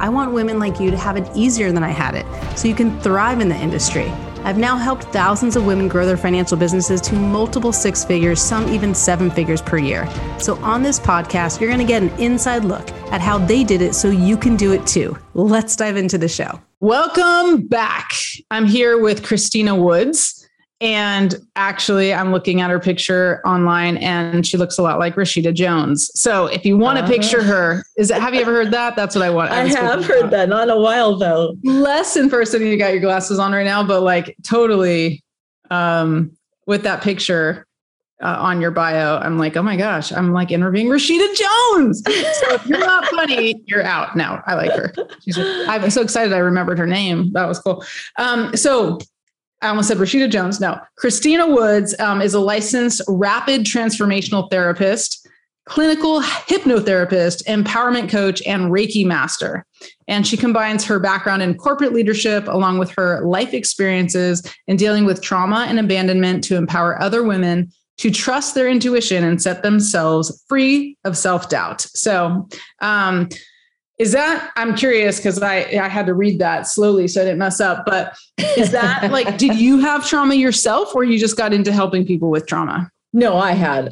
I want women like you to have it easier than I had it, so you can thrive in the industry. I've now helped thousands of women grow their financial businesses to multiple six figures, some even seven figures per year. So on this podcast, you're going to get an inside look at how they did it so you can do it too. Let's dive into the show. Welcome back. I'm here with Christina Woods. And actually, I'm looking at her picture online and she looks a lot like Rashida Jones. So if you want to picture her, have you ever heard that? That's what I want. I have heard that. Not a while though. Less in person. You got your glasses on right now, but like totally with that picture on your bio, I'm like, oh my gosh, I'm like interviewing Rashida Jones. So if you're not funny, you're out. No, I like her. I'm so excited I remembered her name. That was cool. So I almost said Rashida Jones. No, Christina Woods is a licensed rapid transformational therapist, clinical hypnotherapist, empowerment coach, and Reiki master. And she combines her background in corporate leadership along with her life experiences in dealing with trauma and abandonment to empower other women to trust their intuition and set themselves free of self-doubt. So, I'm curious because I had to read that slowly so I didn't mess up. But is that like, did you have trauma yourself or you just got into helping people with trauma? No, I had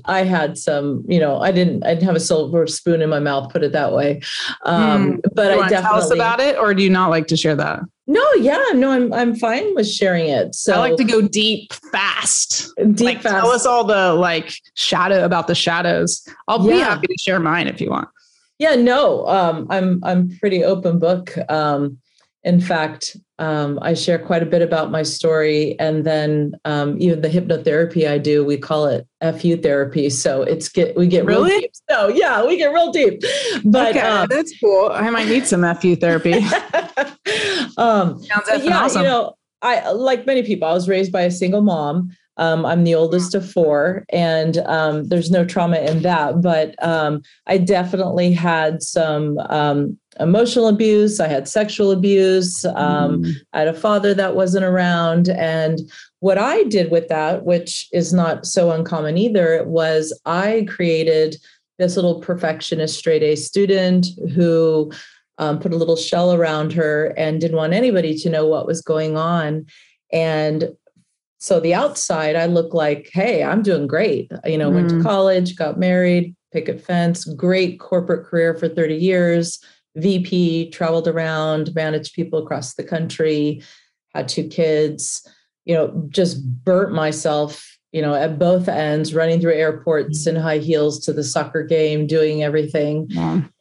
some, I didn't have a silver spoon in my mouth, put it that way. But I definitely tell us about it, or do you not like to share that? No. Yeah, no, I'm fine with sharing it. So I like to go deep, fast, fast. Tell us all the shadow about the shadows. I'll be happy to share mine if you want. Yeah, no, I'm pretty open book. In fact, I share quite a bit about my story, and then even the hypnotherapy I do, we call it FU therapy. So we get really real deep. So yeah, we get real deep. But okay, that's cool. I might need some FU therapy. Sounds awesome. I like many people, I was raised by a single mom. I'm the oldest of four, and there's no trauma in that, but I definitely had some emotional abuse. I had sexual abuse. I had a father that wasn't around. And what I did with that, which is not so uncommon either, was I created this little perfectionist straight A student who put a little shell around her and didn't want anybody to know what was going on. And so the outside, I look like, hey, I'm doing great. Went to college, got married, picket fence, great corporate career for 30 years, VP, traveled around, managed people across the country, had two kids, just burnt myself, at both ends, running through airports in high heels to the soccer game, doing everything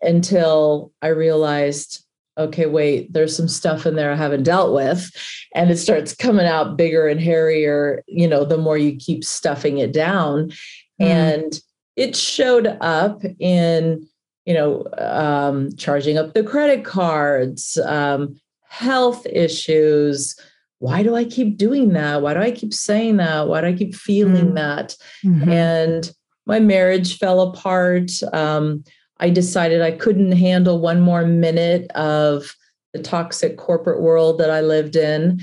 until I realized, okay, wait, there's some stuff in there I haven't dealt with. And it starts coming out bigger and hairier, the more you keep stuffing it down. And it showed up in, charging up the credit cards, health issues. Why do I keep doing that? Why do I keep saying that? Why do I keep feeling that? Mm-hmm. And my marriage fell apart. I decided I couldn't handle one more minute of the toxic corporate world that I lived in.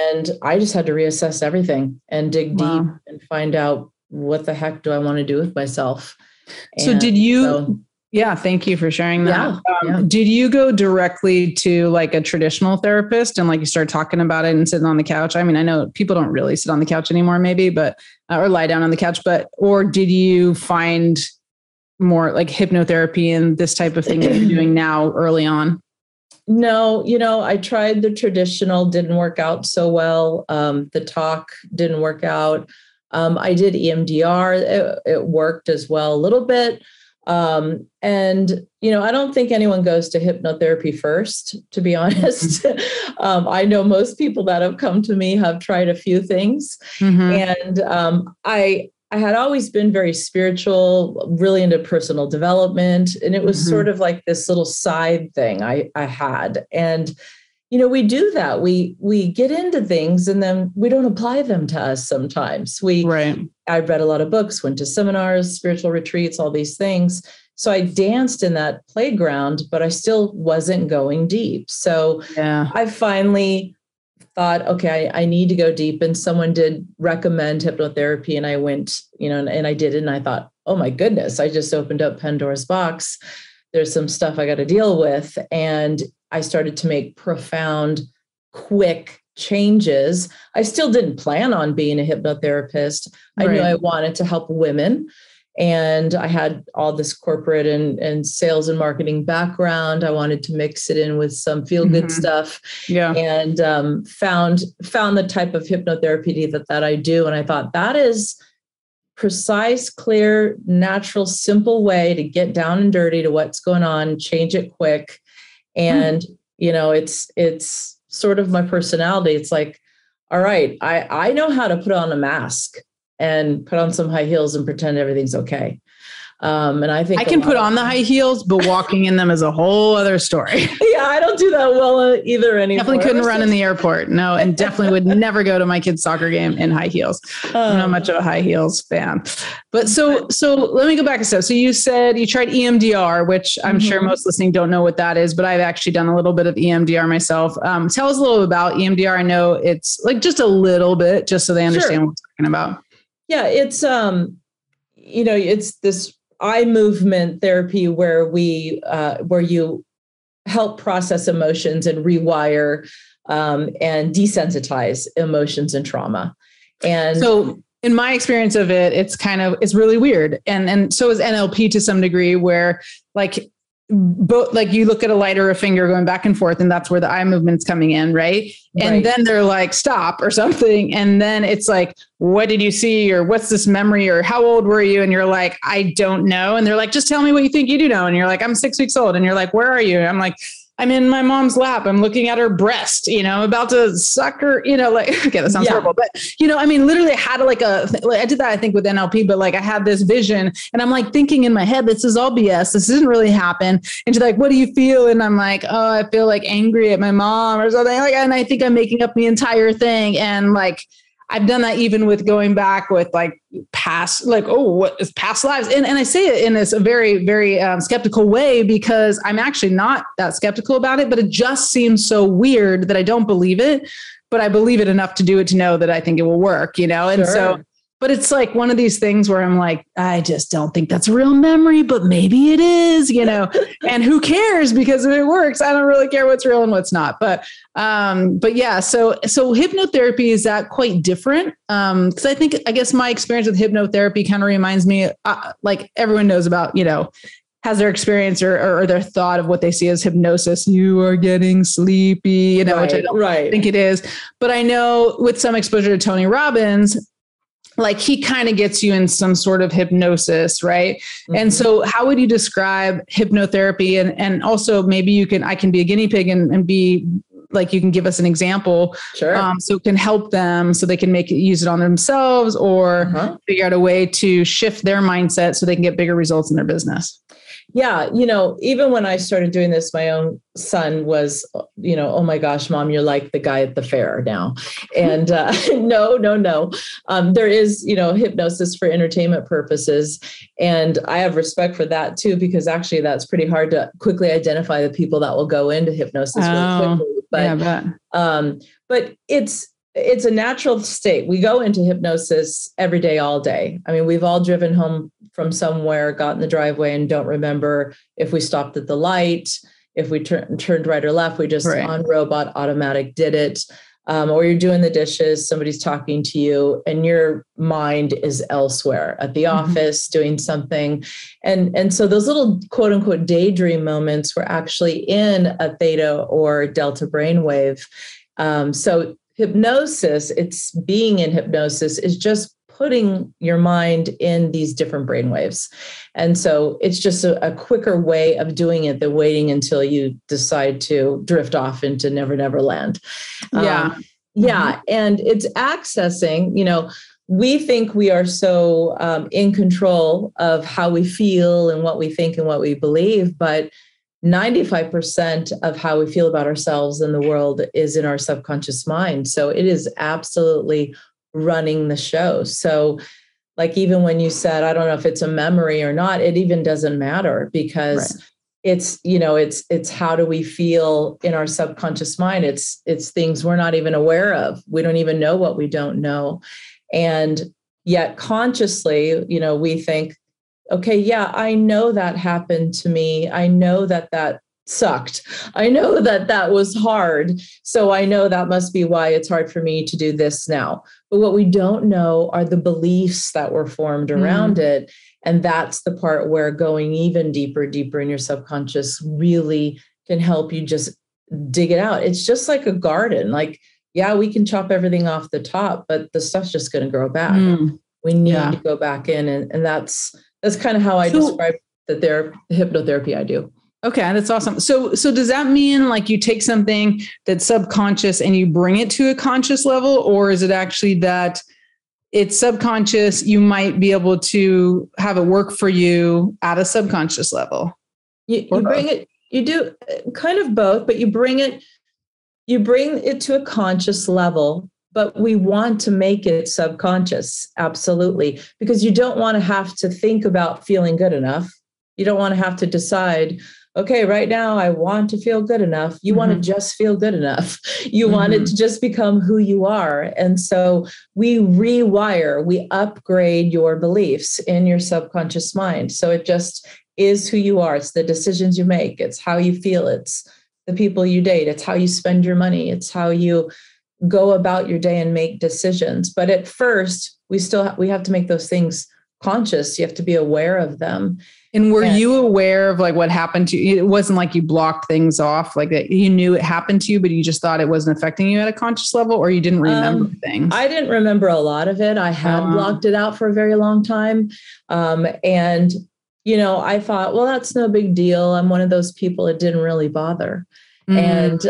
And I just had to reassess everything and dig deep and find out what the heck do I want to do with myself. So thank you for sharing that. Yeah. Did you go directly to a traditional therapist and you start talking about it and sitting on the couch? I mean, I know people don't really sit on the couch anymore maybe, but, or lie down on the couch, or did you find more hypnotherapy and this type of thing that you're doing now early on? No, I tried the traditional, didn't work out so well. The talk didn't work out. I did EMDR. It worked as well a little bit. I don't think anyone goes to hypnotherapy first, to be honest. I know most people that have come to me have tried a few things. And I had always been very spiritual, really into personal development. And it was sort of this little side thing I had. And, you know, we do that. We get into things and then we don't apply them to us sometimes. I read a lot of books, went to seminars, spiritual retreats, all these things. So I danced in that playground, but I still wasn't going deep. So I finally thought, okay, I need to go deep. And someone did recommend hypnotherapy, and I went, you know, and I did it. And I thought, oh my goodness, I just opened up Pandora's box. There's some stuff I got to deal with. And I started to make profound, quick changes. I still didn't plan on being a hypnotherapist. Right. I knew I wanted to help women. And I had all this corporate and sales and marketing background. I wanted to mix it in with some feel-good stuff. And found the type of hypnotherapy that I do. And I thought that is precise, clear, natural, simple way to get down and dirty to what's going on, change it quick. And, you know, it's sort of my personality. It's like, all right, I know how to put on a mask and put on some high heels and pretend everything's okay. And I think I can put on the high heels, but walking in them is a whole other story. Yeah, I don't do that well either anymore. Definitely couldn't run in the airport. No, and definitely would never go to my kid's soccer game in high heels. I'm not much of a high heels fan. But so let me go back a step. So you said you tried EMDR, which I'm sure most listening don't know what that is, but I've actually done a little bit of EMDR myself. Tell us a little about EMDR. I know it's like just a little bit, just so they understand what we're talking about. Yeah, it's, you know, it's this eye movement therapy where where you help process emotions and rewire and desensitize emotions and trauma. And so in my experience of it, it's really weird. And so is NLP to some degree, where like you look at a light or a finger going back and forth, and that's where the eye movement's coming in. Right. And then they're like, stop or something. And then it's like, what did you see? Or what's this memory? Or how old were you? And you're like, I don't know. And they're like, just tell me what you think you do know. And you're like, I'm 6 weeks old. And you're like, where are you? And I'm like, I'm in my mom's lap. I'm looking at her breast, you know, about to suck her, you know, like, okay, that sounds horrible, but you know, I mean, literally had I did that, I think with NLP, but like I had this vision and I'm like thinking in my head, this is all BS. This didn't really happen. And she's like, what do you feel? And I'm like, oh, I feel like angry at my mom or something like that. And I think I'm making up the entire thing. And like, I've done that even with going back with like past, like, oh, what is past lives? And I say it in this very, very skeptical way, because I'm actually not that skeptical about it, but it just seems so weird that I don't believe it, but I believe it enough to do it, to know that I think it will work, you know? And so, but it's like one of these things where I'm like, I just don't think that's a real memory, but maybe it is, you know, and who cares? Because if it works, I don't really care what's real and what's not. But yeah, so hypnotherapy, is that quite different? Cause I guess my experience with hypnotherapy kind of reminds me, like everyone knows about, you know, has their experience or their thought of what they see as hypnosis. You are getting sleepy, you know, which I don't think it is, but I know with some exposure to Tony Robbins, like he kind of gets you in some sort of hypnosis, right? Mm-hmm. And so how would you describe hypnotherapy? And also maybe I can be a guinea pig and be like, you can give us an example. Sure. So it can help them so they can use it on themselves or figure out a way to shift their mindset so they can get bigger results in their business. Yeah. You know, even when I started doing this, my own son was, you know, oh my gosh, mom, you're like the guy at the fair now. And no. There is, you know, hypnosis for entertainment purposes. And I have respect for that too, because actually that's pretty hard to quickly identify the people that will go into hypnosis really quickly. But it's a natural state. We go into hypnosis every day, all day. I mean, we've all driven home from somewhere, got in the driveway and don't remember if we stopped at the light, if we turned right or left. We just on robot automatic did it. Or you're doing the dishes, somebody's talking to you and your mind is elsewhere at the office doing something. And so those little quote unquote daydream moments were actually in a theta or delta brainwave. So hypnosis, it's being in hypnosis is just putting your mind in these different brainwaves. And so it's just a quicker way of doing it than waiting until you decide to drift off into never, never land. And it's accessing, you know, we think we are so in control of how we feel and what we think and what we believe, but 95% of how we feel about ourselves and the world is in our subconscious mind. So it is absolutely running the show. So like, even when you said, I don't know if it's a memory or not, it even doesn't matter, because right. It's, you know, it's how do we feel in our subconscious mind? It's things we're not even aware of. We don't even know what we don't know. And yet consciously, you know, we think, okay, yeah, I know that happened to me. I know that that sucked. I know that that was hard. So I know that must be why it's hard for me to do this now. But what we don't know are the beliefs that were formed around it. And that's the part where going even deeper in your subconscious really can help you just dig it out. It's just like a garden. Like, yeah, we can chop everything off the top, but the stuff's just going to grow back. We need to go back in. And that's kind of how I describe the hypnotherapy I do. Okay. That's awesome. So does that mean like you take something that's subconscious and you bring it to a conscious level, or is it actually that it's subconscious, you might be able to have it work for you at a subconscious level? You bring it, you do kind of both, but you bring it to a conscious level, but we want to make it subconscious. Absolutely. Because you don't want to have to think about feeling good enough. You don't want to have to decide, okay, right now I want to feel good enough. You want to just feel good enough. You want it to just become who you are. And so we rewire, we upgrade your beliefs in your subconscious mind. So it just is who you are. It's the decisions you make. It's how you feel. It's the people you date. It's how you spend your money. It's how you go about your day and make decisions. But at first, we have to make those things conscious. You have to be aware of them. And were you aware of like what happened to you? It wasn't like you blocked things off, like that you knew it happened to you, but you just thought it wasn't affecting you at a conscious level, or you didn't remember things? I didn't remember a lot of it. I had blocked it out for a very long time. And, you know, I thought, well, that's no big deal. I'm one of those people. It didn't really bother. And,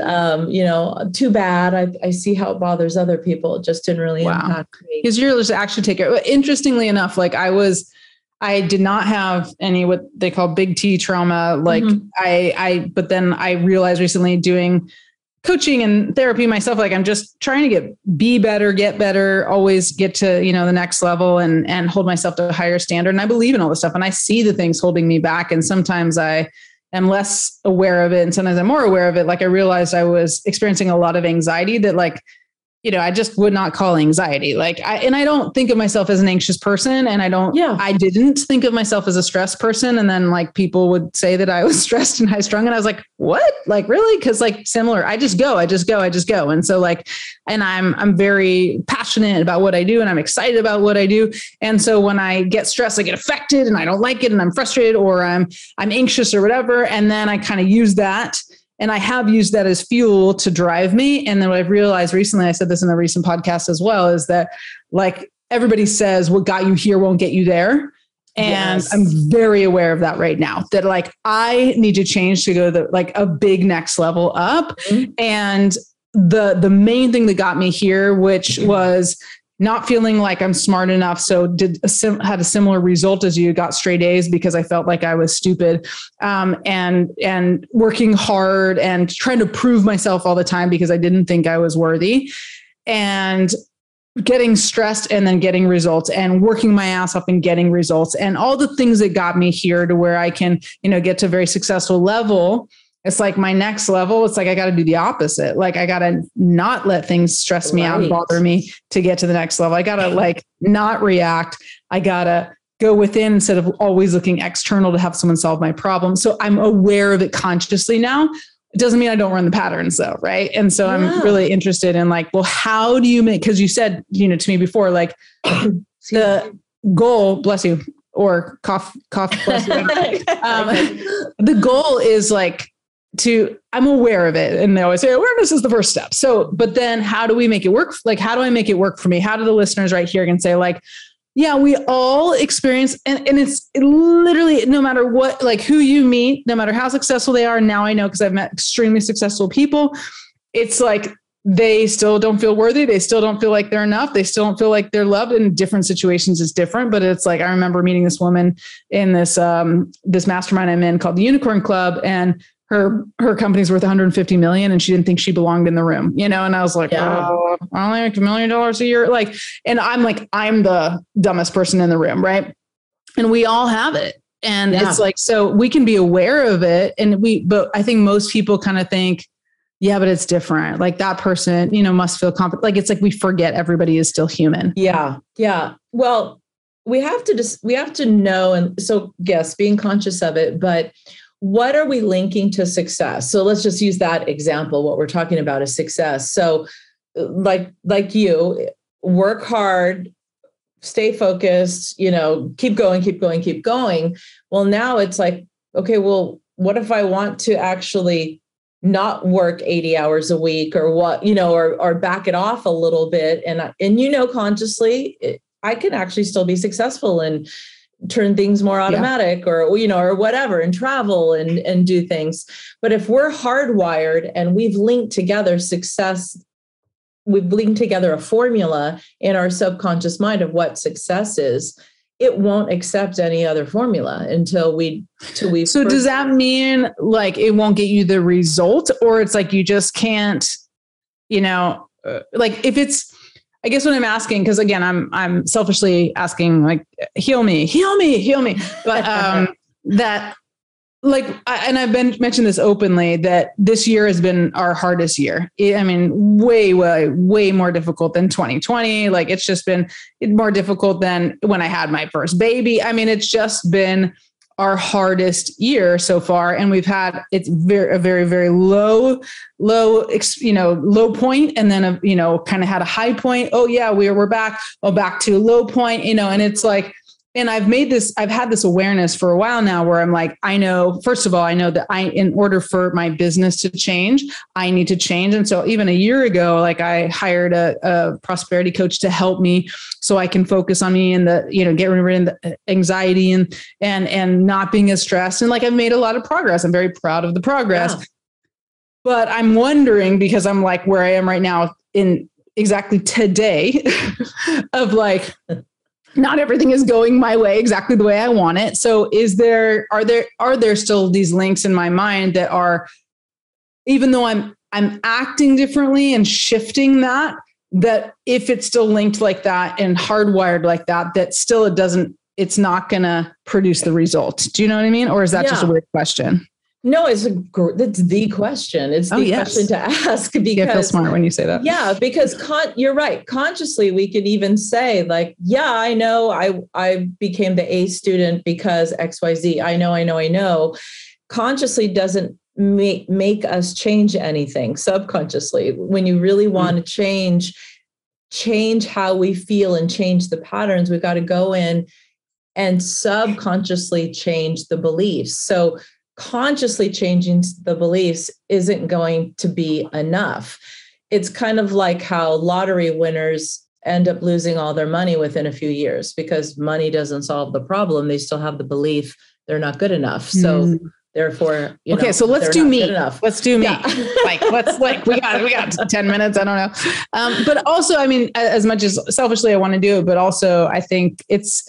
you know, too bad. I see how it bothers other people. It just didn't really impact me. Because you're just actually taking it. Interestingly enough, like I did not have any what they call big T trauma. Like but then I realized recently doing coaching and therapy myself, like I'm just trying to get better, always get to, you know, the next level and hold myself to a higher standard. And I believe in all this stuff and I see the things holding me back. And sometimes I'm less aware of it. And sometimes I'm more aware of it. Like I realized I was experiencing a lot of anxiety that like, you know, I just would not call anxiety. Like I don't think of myself as an anxious person, and I didn't think of myself as a stressed person. And then like people would say that I was stressed and high strung, and I was like, what? Like really? Cause like similar, I just go. And so like, and I'm very passionate about what I do and I'm excited about what I do. And so when I get stressed, I get affected and I don't like it and I'm frustrated or I'm anxious or whatever. And then I kind of use that. And I have used that as fuel to drive me. And then what I've realized recently, I said this in a recent podcast as well, is that like everybody says, what got you here won't get you there. And yes. I'm very aware of that right now, that like, I need to change to go like a big next level up. And the main thing that got me here, which was not feeling like I'm smart enough. So had a similar result as you, got straight A's because I felt like I was stupid. And working hard and trying to prove myself all the time because I didn't think I was worthy, and getting stressed and then getting results and working my ass off and getting results and all the things that got me here to where I can, you know, get to a very successful level. It's like my next level. It's like, I got to do the opposite. Like I got to not let things stress me out and bother me to get to the next level. I got to like not react. I got to go within instead of always looking external to have someone solve my problem. So I'm aware of it consciously now. It doesn't mean I don't run the patterns though. Right. And so I'm really interested in like, well, how do you make, cause you said, you know, to me before, like the goal, bless you, or cough, bless you. The goal is like, I'm aware of it. And they always say awareness is the first step. So, but then how do we make it work? Like, how do I make it work for me? How do the listeners right here can say like, yeah, we all experience, and it's literally no matter what, like who you meet, no matter how successful they are. Now I know, cause I've met extremely successful people. It's like, they still don't feel worthy. They still don't feel like they're enough. They still don't feel like they're loved. In different situations, it's different, but it's like, I remember meeting this woman in this mastermind I'm in called the Unicorn Club, and her company's worth $150 million and she didn't think she belonged in the room, you know? And I was like, oh, I only make $1 million a year. Like, and I'm like, I'm the dumbest person in the room. Right. And we all have it. And it's like, so we can be aware of it. And but I think most people kind of think, yeah, but it's different. Like that person, you know, must feel confident. Like, it's like, we forget everybody is still human. Yeah. Yeah. Well, we have to know. And so yes, being conscious of it, but what are we linking to success? So let's just use that example. What we're talking about is success. So like you work hard, stay focused, you know, keep going. Well, now it's like, okay, well, what if I want to actually not work 80 hours a week or what, you know, or back it off a little bit. And, you know, consciously I can actually still be successful and turn things more automatic or, you know, or whatever, and travel and do things. But if we're hardwired and we've linked together success, we've linked together a formula in our subconscious mind of what success is, it won't accept any other formula until we. So does that mean like, it won't get you the result, or it's like, you just can't, you know, like if it's, I guess what I'm asking, because again, I'm selfishly asking, like, heal me. But that like, and I've been mentioned this openly, that this year has been our hardest year. I mean, way more difficult than 2020. Like it's just been more difficult than when I had my first baby. I mean, it's just been our hardest year so far. And we've had, it's very, a very, very low, you know, low point. And then, you know, kind of had a high point. Oh yeah, we're back. Oh, back to a low point, you know, and it's like, and I've had this awareness for a while now where I'm like, I know, first of all, I know that in order for my business to change, I need to change. And so even a year ago, like I hired a prosperity coach to help me so I can focus on me and the, you know, getting rid of the anxiety and not being as stressed. And like, I've made a lot of progress. I'm very proud of the progress, but I'm wondering, because I'm like where I am right now in exactly today of like, not everything is going my way exactly the way I want it. So are there still these links in my mind that are, even though I'm acting differently and shifting that if it's still linked like that and hardwired like that still, it's not going to produce the results. Do you know what I mean? Or is that just a weird question? No, that's the question. It's the question to ask, because I feel smart when you say that. Yeah, because you're right. Consciously, we could even say like, yeah, I know I became the A student because XYZ. I know. Consciously doesn't make us change anything. Subconsciously, when you really want to change how we feel and change the patterns, we've got to go in and subconsciously change the beliefs. So consciously changing the beliefs isn't going to be enough. It's kind of like how lottery winners end up losing all their money within a few years because money doesn't solve the problem. They still have the belief they're not good enough. So therefore, you know, so let's do me. Like, we got 10 minutes. I don't know. But also, I mean, as much as selfishly I want to do it, but also I think it's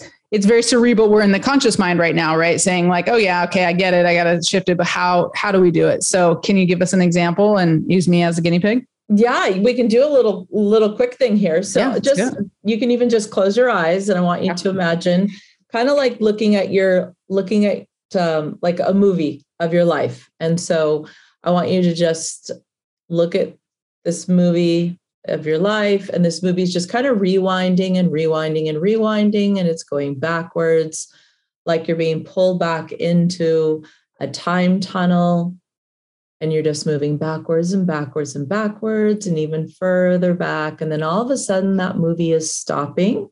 very cerebral. We're in the conscious mind right now, right? Saying like, oh yeah, okay, I get it. I got to shift it, but how do we do it? So can you give us an example and use me as a guinea pig? Yeah, we can do a little quick thing here. So you can even just close your eyes, and I want you to imagine kind of like looking at like a movie of your life. And so I want you to just look at this movie of your life. And this movie is just kind of rewinding. And it's going backwards, like you're being pulled back into a time tunnel, and you're just moving backwards and even further back. And then all of a sudden that movie is stopping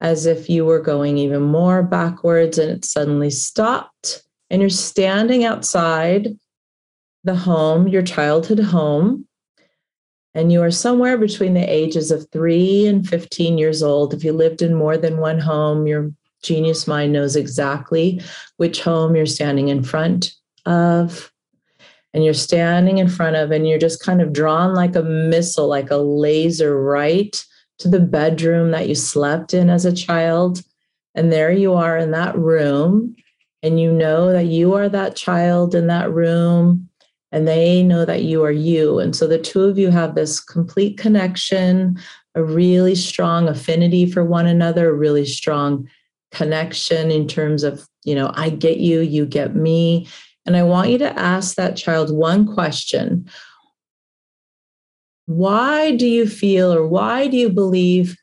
as if you were going even more backwards, and it suddenly stopped. And you're standing outside the home, your childhood home. And you are somewhere between the ages of 3 and 15 years old. If you lived in more than one home, your genius mind knows exactly which home you're standing in front of. And you're standing in front of, and you're just kind of drawn like a missile, like a laser, right to the bedroom that you slept in as a child. And there you are in that room. and you know that you are that child in that room, and they know that you are you. And so the two of you have this complete connection, a really strong affinity for one another, a really strong connection in terms of, you know, I get you, you get me. And I want you to ask that child one question. Why do you feel, or why do you believe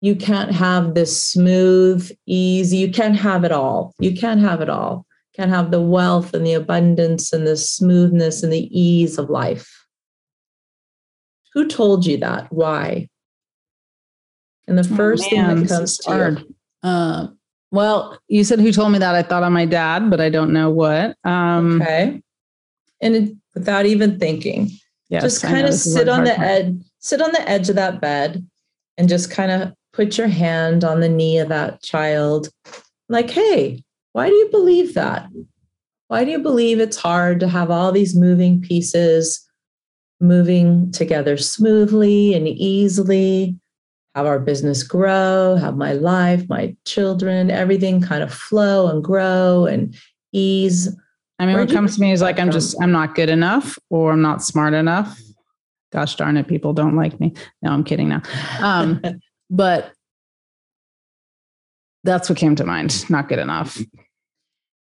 you can't have this smooth, easy, you can't have it all. You can't have it all. You can't have the wealth and the abundance and the smoothness and the ease of life. Who told you that? Why? And the first thing that comes to you. Well, you said who told me that. I thought on my dad, but I don't know what. Okay. And it, without even thinking, yes, just kind of sit on the edge of that bed and just kind of put your hand on the knee of that child. Like, hey, why do you believe that? Why do you believe it's hard to have all these moving pieces moving together smoothly and easily? Have our business grow, have my life, my children, everything kind of flow and grow and ease. I mean, what comes to me is like, I'm not good enough, or I'm not smart enough. Gosh darn it, people don't like me. No, I'm kidding now. But that's what came to mind. Not good enough.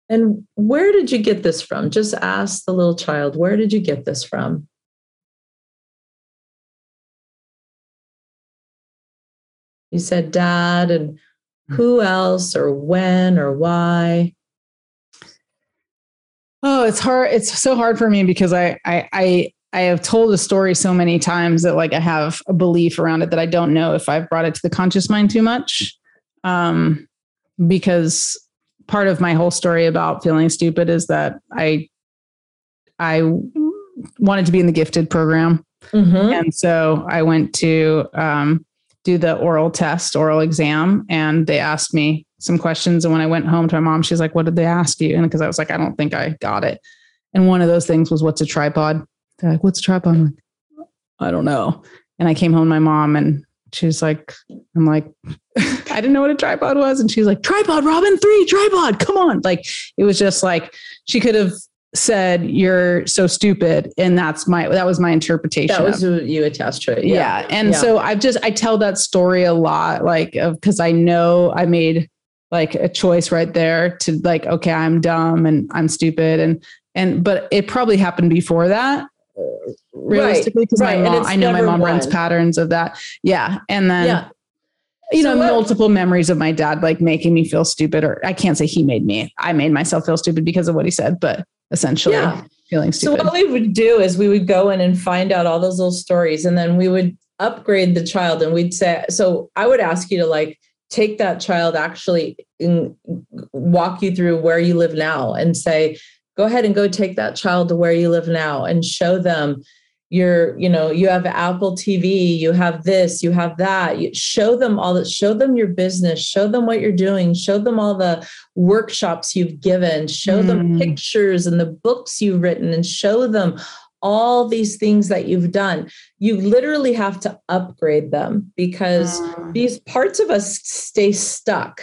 And where did you get this from? Just ask the little child, where did you get this from? You said dad, and who else, or when, or why? Oh, it's hard. It's so hard for me because I have told a story so many times that like I have a belief around it that I don't know if I've brought it to the conscious mind too much. Because part of my whole story about feeling stupid is that I wanted to be in the gifted program. Mm-hmm. And so I went to, do the oral exam. And they asked me some questions. And when I went home to my mom, she's like, what did they ask you? And because I was like, I don't think I got it. And one of those things was, what's a tripod? They're like, what's a tripod? I'm like, I don't know. And I came home to my mom and she's like, I'm like, I didn't know what a tripod was. And she's like, tripod, Robyn, 3, tripod, come on. Like, it was just like, she could have said, you're so stupid. And that was my interpretation. That was what you attached to it. Yeah. And so I tell that story a lot, like, because I know I made like a choice right there to like, okay, I'm dumb and I'm stupid. But it probably happened before that. Realistically, because I know my mom runs patterns of that. Yeah. And then, you know, multiple memories of my dad, like making me feel stupid, or I can't say he made me, I made myself feel stupid because of what he said, but essentially feeling stupid. So what we would do is we would go in and find out all those little stories, and then we would upgrade the child, and we'd say, so I would ask you to like take that child actually and walk you through where you live now and say, go ahead and go take that child to where you live now and show them you have Apple TV, you have this, you have that, show them all that, show them your business, show them what you're doing, show them all the workshops you've given, show them pictures and the books you've written, and show them all these things that you've done. You literally have to upgrade them because these parts of us stay stuck,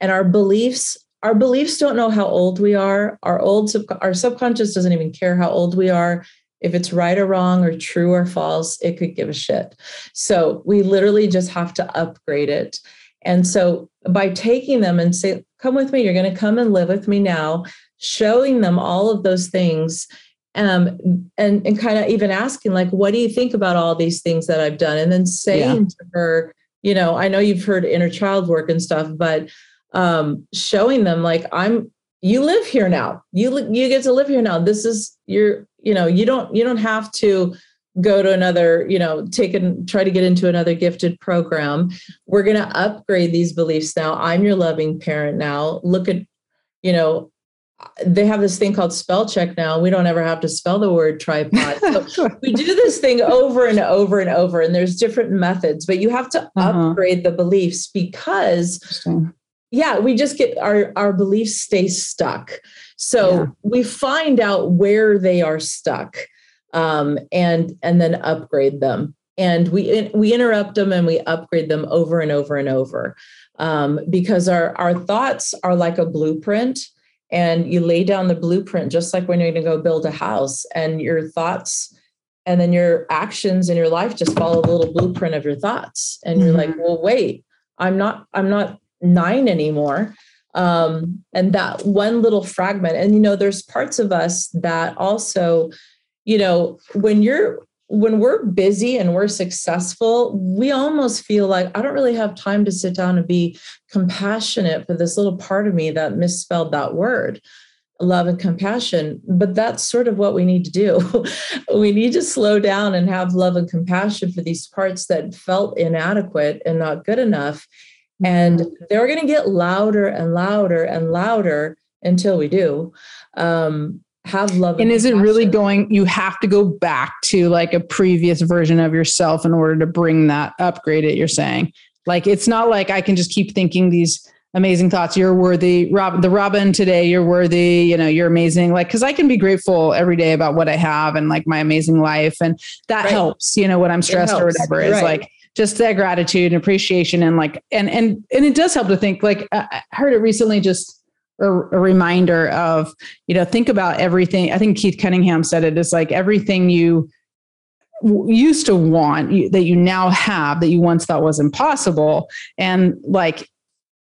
and our beliefs don't know how old we are. Our subconscious doesn't even care how old we are. If it's right or wrong or true or false, it could give a shit. So we literally just have to upgrade it. And so by taking them and say, come with me, you're going to come and live with me now, showing them all of those things, and kind of even asking, like, what do you think about all these things that I've done? And then saying to her, you know, I know you've heard inner child work and stuff, but showing them like, you live here now. You get to live here now. This is your, you know, you don't have to go to another, you know, try to get into another gifted program. We're going to upgrade these beliefs now. I'm your loving parent now. Look at, you know, they have this thing called spell check now. We don't ever have to spell the word tripod. So we do this thing over and over and over, and there's different methods, but you have to upgrade the beliefs because we just get our beliefs stay stuck. So we find out where they are stuck, and then upgrade them. And we interrupt them and we upgrade them over and over and over, because our thoughts are like a blueprint, and you lay down the blueprint, just like when you're going to go build a house, and your thoughts and then your actions in your life just follow the little blueprint of your thoughts. And you're like, well, wait, I'm not 9 anymore. And that one little fragment, and, you know, there's parts of us that also, you know, when we're busy and we're successful, we almost feel like I don't really have time to sit down and be compassionate for this little part of me that misspelled that word, love and compassion. But that's sort of what we need to do. We need to slow down and have love and compassion for these parts that felt inadequate and not good enough. And they're going to get louder and louder and louder until we do. Have love. And is it really going, you have to go back to like a previous version of yourself in order to bring that upgrade it, you're saying? Like, it's not like I can just keep thinking these amazing thoughts. You're worthy, Robyn today, you're worthy, you know, you're amazing. Like, cause I can be grateful every day about what I have and like my amazing life. And that helps, you know, when I'm stressed or whatever is like just that gratitude and appreciation. And like, and it does help to think, like, I heard it recently, just a reminder of, you know, think about everything. I think Keith Cunningham said it. It's like everything you used to want that you now have that you once thought was impossible. And like,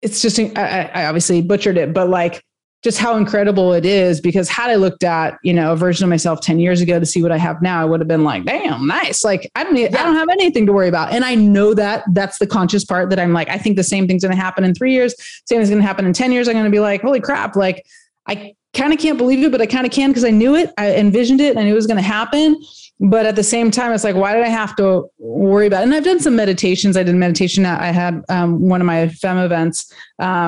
it's just, I obviously butchered it, but like, just how incredible it is, because had I looked at, you know, a version of myself 10 years ago to see what I have now, I would have been like, damn, nice. Like I don't have anything to worry about. And I know that that's the conscious part that I'm like, I think the same thing's going to happen in 3 years. Same is going to happen in 10 years. I'm going to be like, holy crap. Like, I kind of can't believe it, but I kind of can, because I knew it, I envisioned it, and I knew it was going to happen. But at the same time, it's like, why did I have to worry about it? And I've done some meditations. I did meditation. I had one of my FEM events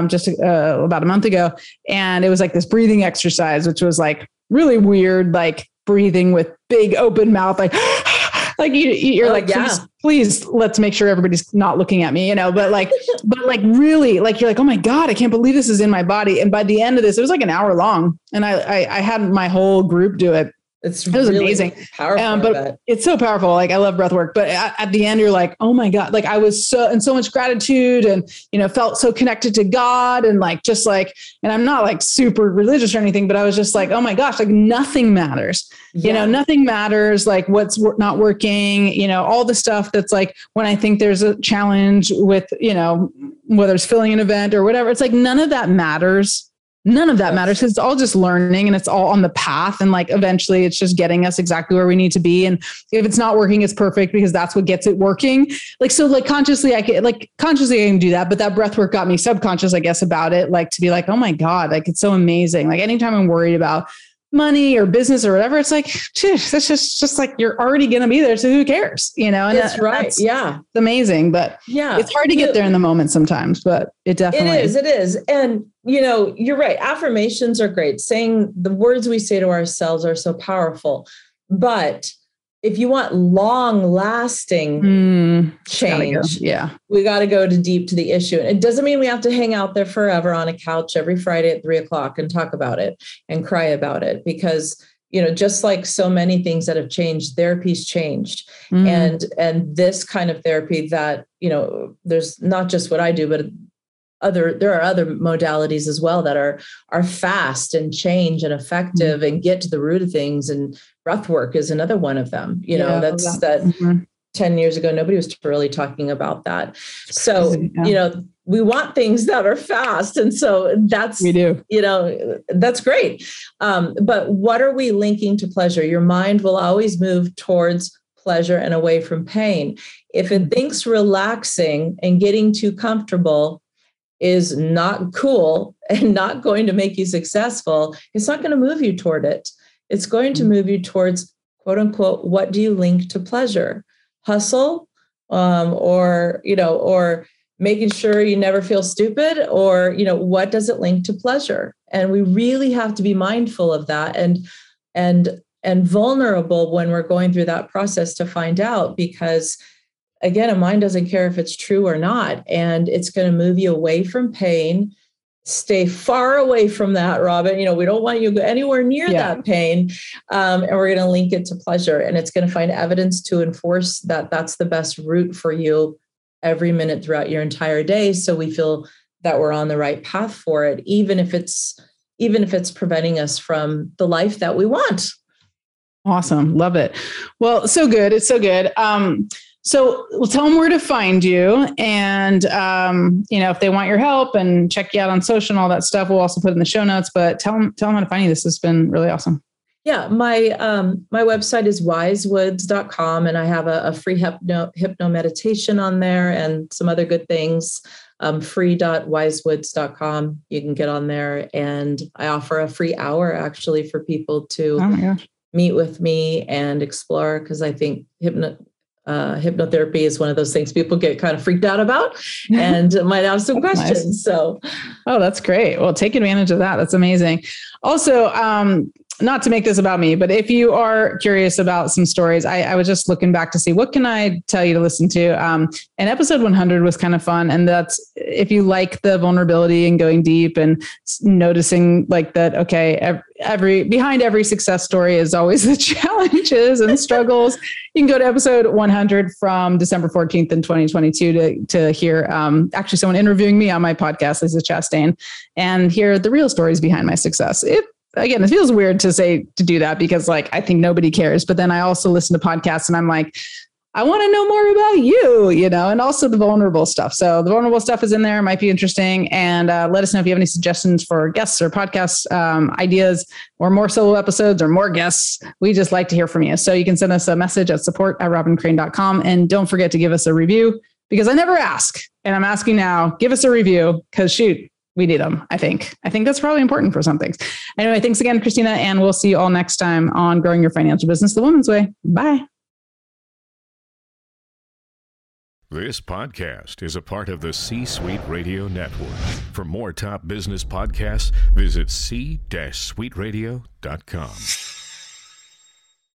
just about a month ago. And it was like this breathing exercise, which was like really weird, like breathing with big open mouth, like, like you're like, please, let's make sure everybody's not looking at me, you know, but like really, like, you're like, oh my God, I can't believe this is in my body. And by the end of this, it was like an hour long. And I had my whole group do it. It was really amazing. Powerful, but it's so powerful. Like, I love breath work, but at the end you're like, oh my God, like I was so much gratitude, and, you know, felt so connected to God, and like, just like, and I'm not like super religious or anything, but I was just like, oh my gosh, like nothing matters, you know, nothing matters. Like what's not working, you know, all the stuff that's like, when I think there's a challenge with, you know, whether it's filling an event or whatever, it's like, none of that matters. None of that matters, because it's all just learning, and it's all on the path. And like, eventually it's just getting us exactly where we need to be. And if it's not working, it's perfect, because that's what gets it working. Like, so like consciously I can do that, but that breath work got me subconscious, I guess, about it. Like, to be like, oh my God, like it's so amazing. Like anytime I'm worried about money or business or whatever, it's like, that's just like, you're already going to be there. So who cares, you know? And that's right. It's amazing, but it's hard to get there in the moment sometimes, but it definitely is. It is. And you know, you're right. Affirmations are great. Saying the words we say to ourselves are so powerful, but if you want long lasting change, we got to go deep to the issue. And it doesn't mean we have to hang out there forever on a couch every Friday at 3:00 and talk about it and cry about it, because, you know, just like so many things that have changed, therapy's changed. And this kind of therapy that, you know, there's not just what I do, but there are other modalities as well that are fast and change and effective and get to the root of things. And breath work is another one of them. You know, that's 10 years ago, nobody was really talking about that. So, you know, we want things that are fast. And so you know, that's great. But what are we linking to pleasure? Your mind will always move towards pleasure and away from pain. If it thinks relaxing and getting too comfortable is not cool and not going to make you successful, it's not going to move you toward it. It's going to move you towards, quote unquote, what do you link to pleasure? Hustle, or, you know, or making sure you never feel stupid, or, you know, what does it link to pleasure? And we really have to be mindful of that and vulnerable when we're going through that process to find out, because again, a mind doesn't care if it's true or not, and it's going to move you away from pain. Stay far away from that, Robyn. You know, we don't want you to go anywhere near that pain. And we're going to link it to pleasure, and it's going to find evidence to enforce that that's the best route for you every minute throughout your entire day. So we feel that we're on the right path for it, even if it's even if it's preventing us from the life that we want. Awesome. Love it. Well, so good. It's so good. So tell them where to find you. And, if they want your help and check you out on social and all that stuff, we'll also put in the show notes, but tell them how to find you. This has been really awesome. Yeah. My website is wisewoods.com, and I have a free hypno meditation on there and some other good things. Free.wisewoods.com. You can get on there, and I offer a free hour actually for people to meet with me and explore. Cause I think hypnotherapy is one of those things people get kind of freaked out about and might have some questions. Nice. So, oh, that's great. Well, take advantage of that. That's amazing. Also, not to make this about me, but if you are curious about some stories, I was just looking back to see what can I tell you to listen to. And episode 100 was kind of fun. And that's, if you like the vulnerability and going deep and noticing like that, okay, behind every success story is always the challenges and struggles. You can go to episode 100 from December 14th in 2022 to hear actually someone interviewing me on my podcast, Lisa Chastain, and hear the real stories behind my success. Again, it feels weird to do that because like, I think nobody cares, but then I also listen to podcasts and I'm like, I want to know more about you, and also the vulnerable stuff. So the vulnerable stuff is in there. It might be interesting. And let us know if you have any suggestions for guests or podcast ideas or more solo episodes or more guests. We just like to hear from you. So you can send us a message at support@robincrane.com. And don't forget to give us a review, because I never ask, and I'm asking now. Give us a review, because shoot, we need them. I think that's probably important for some things. Anyway, thanks again, Christina. And we'll see you all next time on Growing Your Financial Business the Woman's Way. Bye. This podcast is a part of the C-Suite Radio Network. For more top business podcasts, visit c-suiteradio.com.